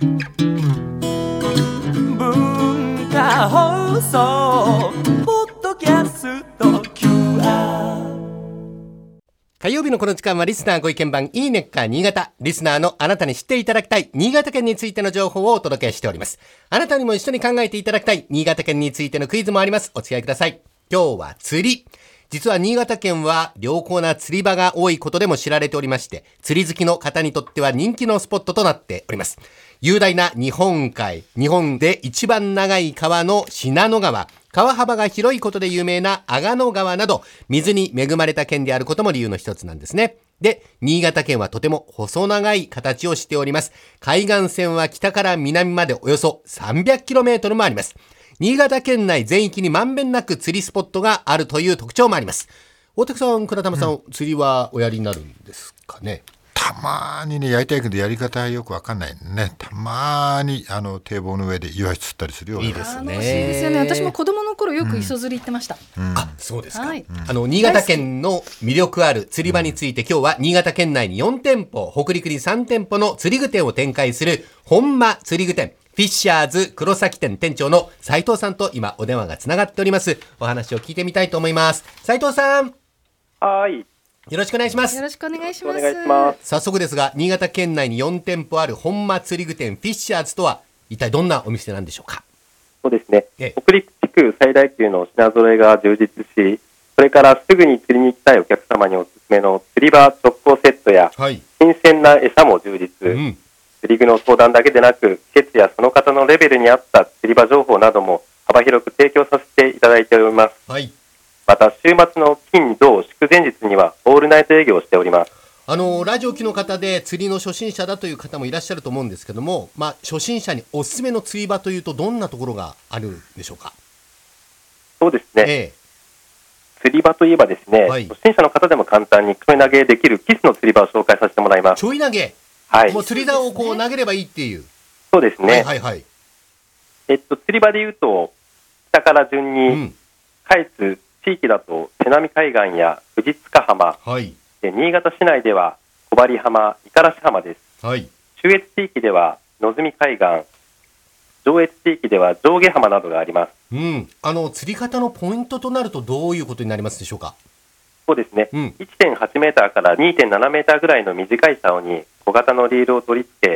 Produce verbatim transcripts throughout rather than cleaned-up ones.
文化放送ポッドキャスト キューアール。 火曜日のこの時間はリスナーご意見番いいねっか新潟。リスナーのあなたに知っていただきたい新潟県についての情報をお届けしております。あなたにも一緒に考えていただきたい新潟県についてのクイズもあります。お付き合いください。今日は釣り。実は新潟県は良好な釣り場が多いことでも知られておりまして、釣り好きの方にとっては人気のスポットとなっております。雄大な日本海、日本で一番長い川の信濃川、川幅が広いことで有名な阿賀野川など、水に恵まれた県であることも理由の一つなんですね。で、新潟県はとても細長い形をしております。海岸線は北から南までおよそ さんびゃくキロメートル もあります。新潟県内全域にまんべんなく釣りスポットがあるという特徴もあります。大竹さん、倉玉さん、うん、釣りはおやりになるんですかね。たまーにね、やりたいけどやり方はよくわかんないね。たまーにあの堤防の上でイワシ釣ったりするような。いいですね。楽しいですよね。私も子供の頃よく磯釣り行ってました。うんうん、あ、そうですか、はい、あの新潟県の魅力ある釣り場について、今日は新潟県内によんてんぽ、北陸にさんてんぽの釣り具店を展開する本間釣り具店。フィッシャーズ黒崎店店長の斉藤さんと今お電話がつながっております。お話を聞いてみたいと思います。斉藤さん、はい、よろしくお願いします。よろしくお願いします。早速ですが、新潟県内によんてんぽある本間釣具店フィッシャーズとは一体どんなお店なんでしょうか。そうですね、ええ、北陸地区最大級の品揃えが充実し、それからすぐに釣りに行きたいお客様におすすめの釣り場直行セットや、はい、新鮮な餌も充実、うん、釣り具の相談だけでなく、季節やその方のレベルに合った釣り場情報なども幅広く提供させていただいております。はい、また週末の金土祝前日にはオールナイト営業をしております。あのラジオ機の方で釣りの初心者だという方もいらっしゃると思うんですけども、まあ、初心者におすすめの釣り場というとどんなところがあるんでしょうか。そうですね、ええ、釣り場といえばですね、はい、初心者の方でも簡単にちょい投げできるキスの釣り場を紹介させてもらいます。ちょい投げ、はい、もう釣り竿をこう投げればいいっていう。そうですね、はいはいはい、えっと、釣り場でいうと北から順に、うん、下越地域だと瀬波海岸や富士塚浜、はい、で新潟市内では小針浜、五十嵐浜です、はい、中越地域では野住海岸、上越地域では上下浜などがあります、うん、あの釣り方のポイントとなるとどういうことになりますでしょうか。そうですね、うん、いってんはちメーターから にてんななメーターぐらいの短い竿に小型のリールを取り付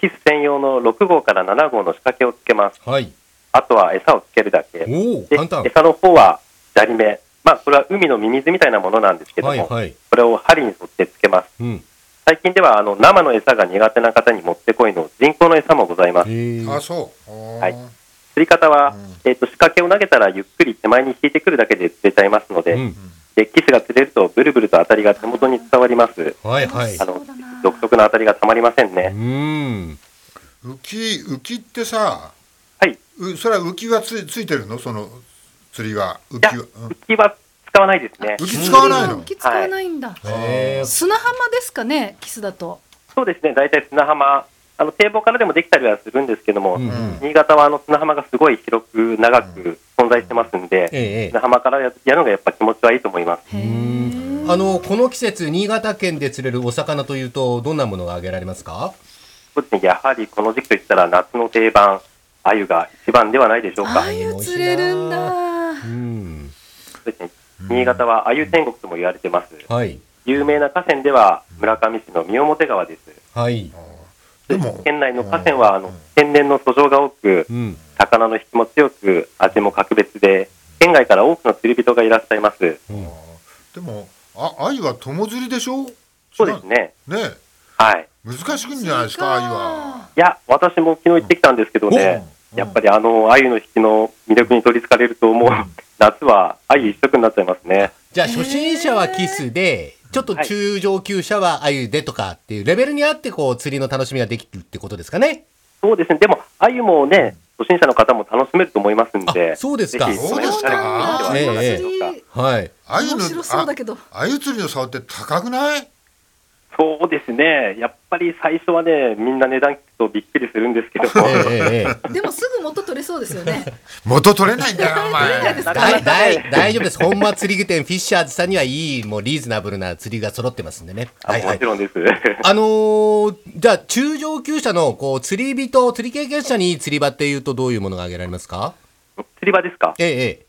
け、キス専用のろくごうからななごうの仕掛けをつけます、はい、あとは餌をつけるだけ。おで簡単。餌の方は砂利目、まあ、これは海のミミズみたいなものなんですけども、はいはい、これを針に沿ってつけます、うん、最近ではあの生の餌が苦手な方にもってこいの人工の餌もございます。あ、そう、はい、釣り方は、うん、えー、と仕掛けを投げたらゆっくり手前に引いてくるだけで釣れちゃいますので、うんうん、でキスが釣れるとブルブルと当たりが手元に伝わります、はいはい、あの独特の当たりがたまりませんね。うん、浮き、浮きってさ、はい、それは浮きは つ, ついてるのその釣りは。浮 き, は、うん、浮きは使わないですね。浮き使わないの。浮き使わないんだ、はい、砂浜ですかね、キスだと。そうですね、大体砂浜、あの堤防からでもできたりはするんですけども、うん、新潟はあの砂浜がすごい広く長く存在してますんで、うん、ええ、砂浜からやるのがやっぱ気持ちはいいと思います。へー、あのこの季節新潟県で釣れるお魚というとどんなものが挙げられますか。そうですね、やはりこの時期といったら夏の定番鮎が一番ではないでしょうか。鮎釣れるんだ、うん、そうですね、新潟は鮎天国とも言われてます、うん、はい、有名な河川では村上市の三面川です。はい、でも県内の河川はあの天然の遡上が多く、うん、魚の引きも強く味も格別で、県外から多くの釣り人がいらっしゃいます、うん、でも鮎は友釣りでしょ。そうです ね, ね、はい、難しくんじゃないですか、鮎は。いや、私も昨日行ってきたんですけどね、うん、やっぱりあの鮎の引きの魅力に取りつかれるともう、うん、夏は鮎一色になっちゃいますね。じゃあ初心者はキスで、ちょっと中上級者は鮎でとかっていうレベルにあってこう釣りの楽しみができるってことですかね。そうですね、でも鮎もね、初心者の方も楽しめると思いますんで。そうですか、そうですか。鮎、えーえー、はい、の鮎釣りの竿って高くない。そうですね、やっぱり最初はね、みんな値段聞くとびっくりするんですけどでもすぐ元取れそうですよね。元取れないんだよお前大丈夫です。本間釣具店フィッシャーズさんにはいいもうリーズナブルな釣りが揃ってますんでね。あ、はいはい、もちろんですあのー、じゃあ中上級者のこう釣り人釣り経験者に釣り場っていうとどういうものが挙げられますか？釣り場ですか？え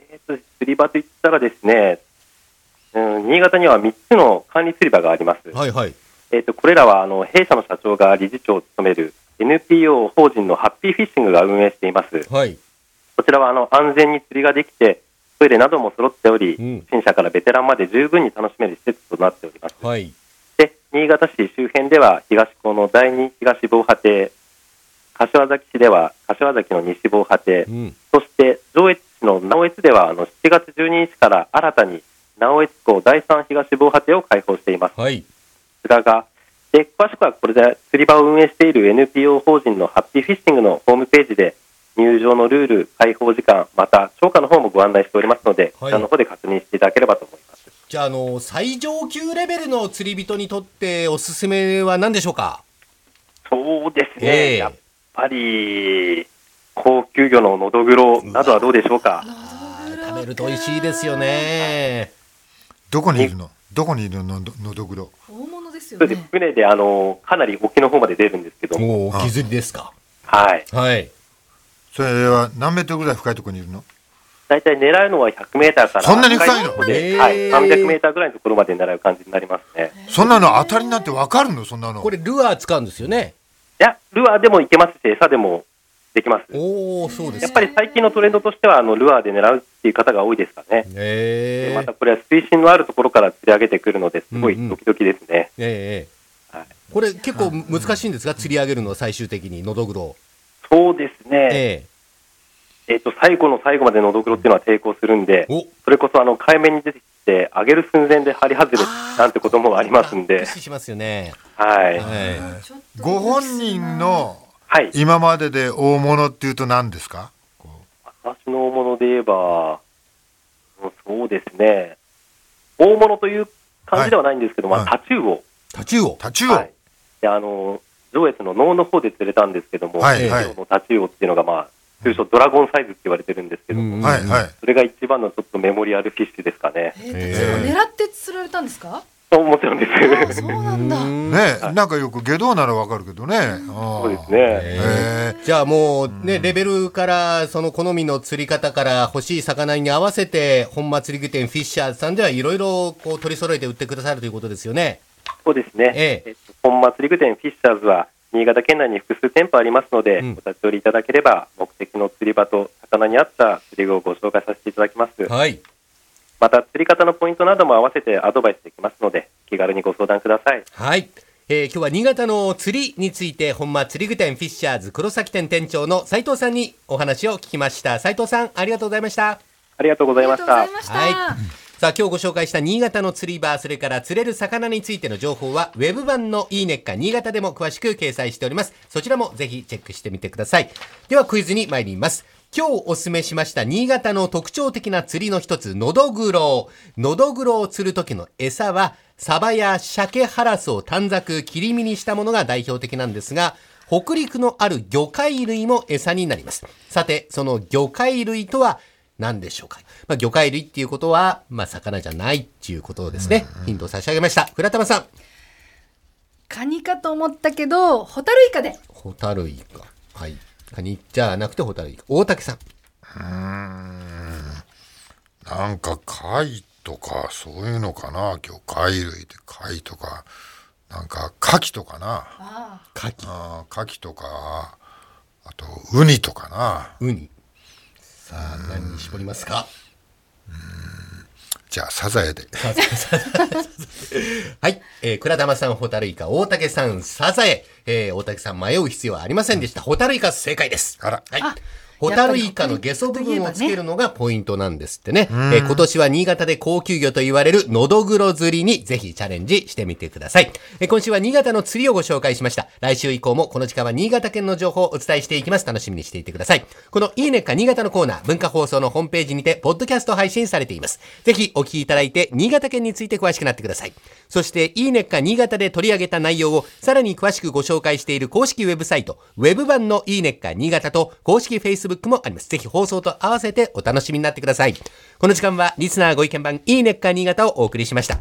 ええー、と釣り場といったらですね、うん、新潟にはみっつの管理釣り場があります。はいはい。えー、とこれらはあの弊社の社長が理事長を務める エヌピーオー 法人のハッピーフィッシングが運営しています。はい。こちらはあの安全に釣りができてトイレなども揃っており、うん、新車からベテランまで十分に楽しめる施設となっております。はい。で、新潟市周辺では東港のだいに東防波堤、柏崎市では柏崎の西防波堤、うん、そして上越市の直越ではあのしちがつじゅうににちから新たに直江津港だいさん東防波堤を開放しています、はい、こちらがで詳しくはこれで釣り場を運営している エヌピーオー 法人のハッピーフィッシングのホームページで入場のルール、開放時間、また超過の方もご案内しておりますので、こちらの方で確認していただければと思います、はい、じゃあ、あの最上級レベルの釣り人にとっておすすめは何でしょうか？そうですね、えー、やっぱり高級魚ののどぐろなどはどうでしょうか？食べると美味しいですよね。どこにいるの？どこにいるの？のどぐろ。大物ですよね。で船であのかなり沖の方まで出るんですけど。おー、沖釣りですか。はいはい。それは何メートルぐらい深いところにいるの？だいたい狙うのはひゃくメーターから。そんなに深いの？はい。さんびゃくメーターぐらいのところまで狙う感じになりますね。そんなの当たりなんて分かるの？そんなの。これルアー使うんですよね。いやルアーでもいけますし餌でもできます。おー、そうですか。やっぱり最近のトレンドとしてはあのルアーで狙うっていう方が多いですかね。えー、またこれは水深のあるところから釣り上げてくるのですごいドキドキですね。うんうん、えーはい、これ結構難しいんですが、釣り上げるのは最終的にのどぐろ。そうですね。えーえー、と最後の最後までのどぐろっていうのは抵抗するんで、うん、それこそあの海面に出てきて上げる寸前で針外れなんてこともありますんで。しますよね。はい。はい、ご本人のはい、今までで大物っていうと何ですか？私の大物で言えばそうですね、大物という感じではないんですけど、はい、まあ、タチウオタチウオタチウオ、はい、であの上越の能の方で釣れたんですけども、はいはい、のタチウオっていうのが、まあ、通称ドラゴンサイズって言われてるんですけども、うん、はいはい、それが一番のちょっとメモリアルフィッシュですかね。えー、狙って釣られたんですか？もちろんです。ああ、そうなんだ。んね、はい、なんかよく下道ならわかるけどね。あ、そうですね。えー、じゃあもうね、レベルからその好みの釣り方から欲しい魚に合わせて本間釣具店フィッシャーズさんではいろいろこう取り揃えて売ってくださるということですよね。そうですね。えーえー、本間釣具店フィッシャーズは新潟県内に複数店舗ありますので、うん、お立ち寄りいただければ目的の釣り場と魚に合った釣り具をご紹介させていただきます。はい、また釣り方のポイントなども合わせてアドバイスできますので気軽にご相談ください。はい、えー、今日は新潟の釣りについて本間釣り具店フィッシャーズ黒崎店店長の斉藤さんにお話を聞きました。斉藤さん、ありがとうございました。ありがとうございました。はい、さあ今日ご紹介した新潟の釣り場、それから釣れる魚についての情報はウェブ版のいいねっか新潟でも詳しく掲載しております。そちらもぜひチェックしてみてください。ではクイズに参ります。今日おすすめしました新潟の特徴的な釣りの一つ、のどぐろ。のどぐろを釣る時の餌はサバや鮭、ハラスを短冊切り身にしたものが代表的なんですが、北陸のある魚介類も餌になります。さてその魚介類とは何でしょうか？まあ、魚介類っていうことは、まあ、魚じゃないっていうことですね。ヒントを差し上げました。倉玉さん、カニかと思ったけどホタルイカで。ホタルイカ、はい、カニじゃなくてホタルイカ。大竹さん、うーん、なんか貝とかそういうのかな。魚介類で貝とかなんかカキとかな。カキ、カキとか、あとウニとかな。ウニ、さあ何に絞りますか？うーん、じゃあサザエではい、えー、倉玉さん、ホタルイカ、大竹さん、サザエ。えー、大竹さん迷う必要はありませんでした。ホタルイカ正解です。あら、はい、あ、ホタルイカのゲソ部分をつけるのがポイントなんですってね、うん、えー、今年は新潟で高級魚と言われるのどぐろ釣りにぜひチャレンジしてみてください、えー、今週は新潟の釣りをご紹介しました。来週以降もこの時間は新潟県の情報をお伝えしていきます。楽しみにしていてください。このいいねっか新潟のコーナー、文化放送のホームページにてポッドキャスト配信されています。ぜひお聞きいただいて新潟県について詳しくなってください。そしていいねっか新潟で取り上げた内容をさらに詳しくご紹介している公式ウェブサイト、ウェブ版のいいねっか新潟と公式 Facebook もあります。ぜひ放送と合わせてお楽しみになってください。この時間はリスナーご意見番いいねっか新潟をお送りしました。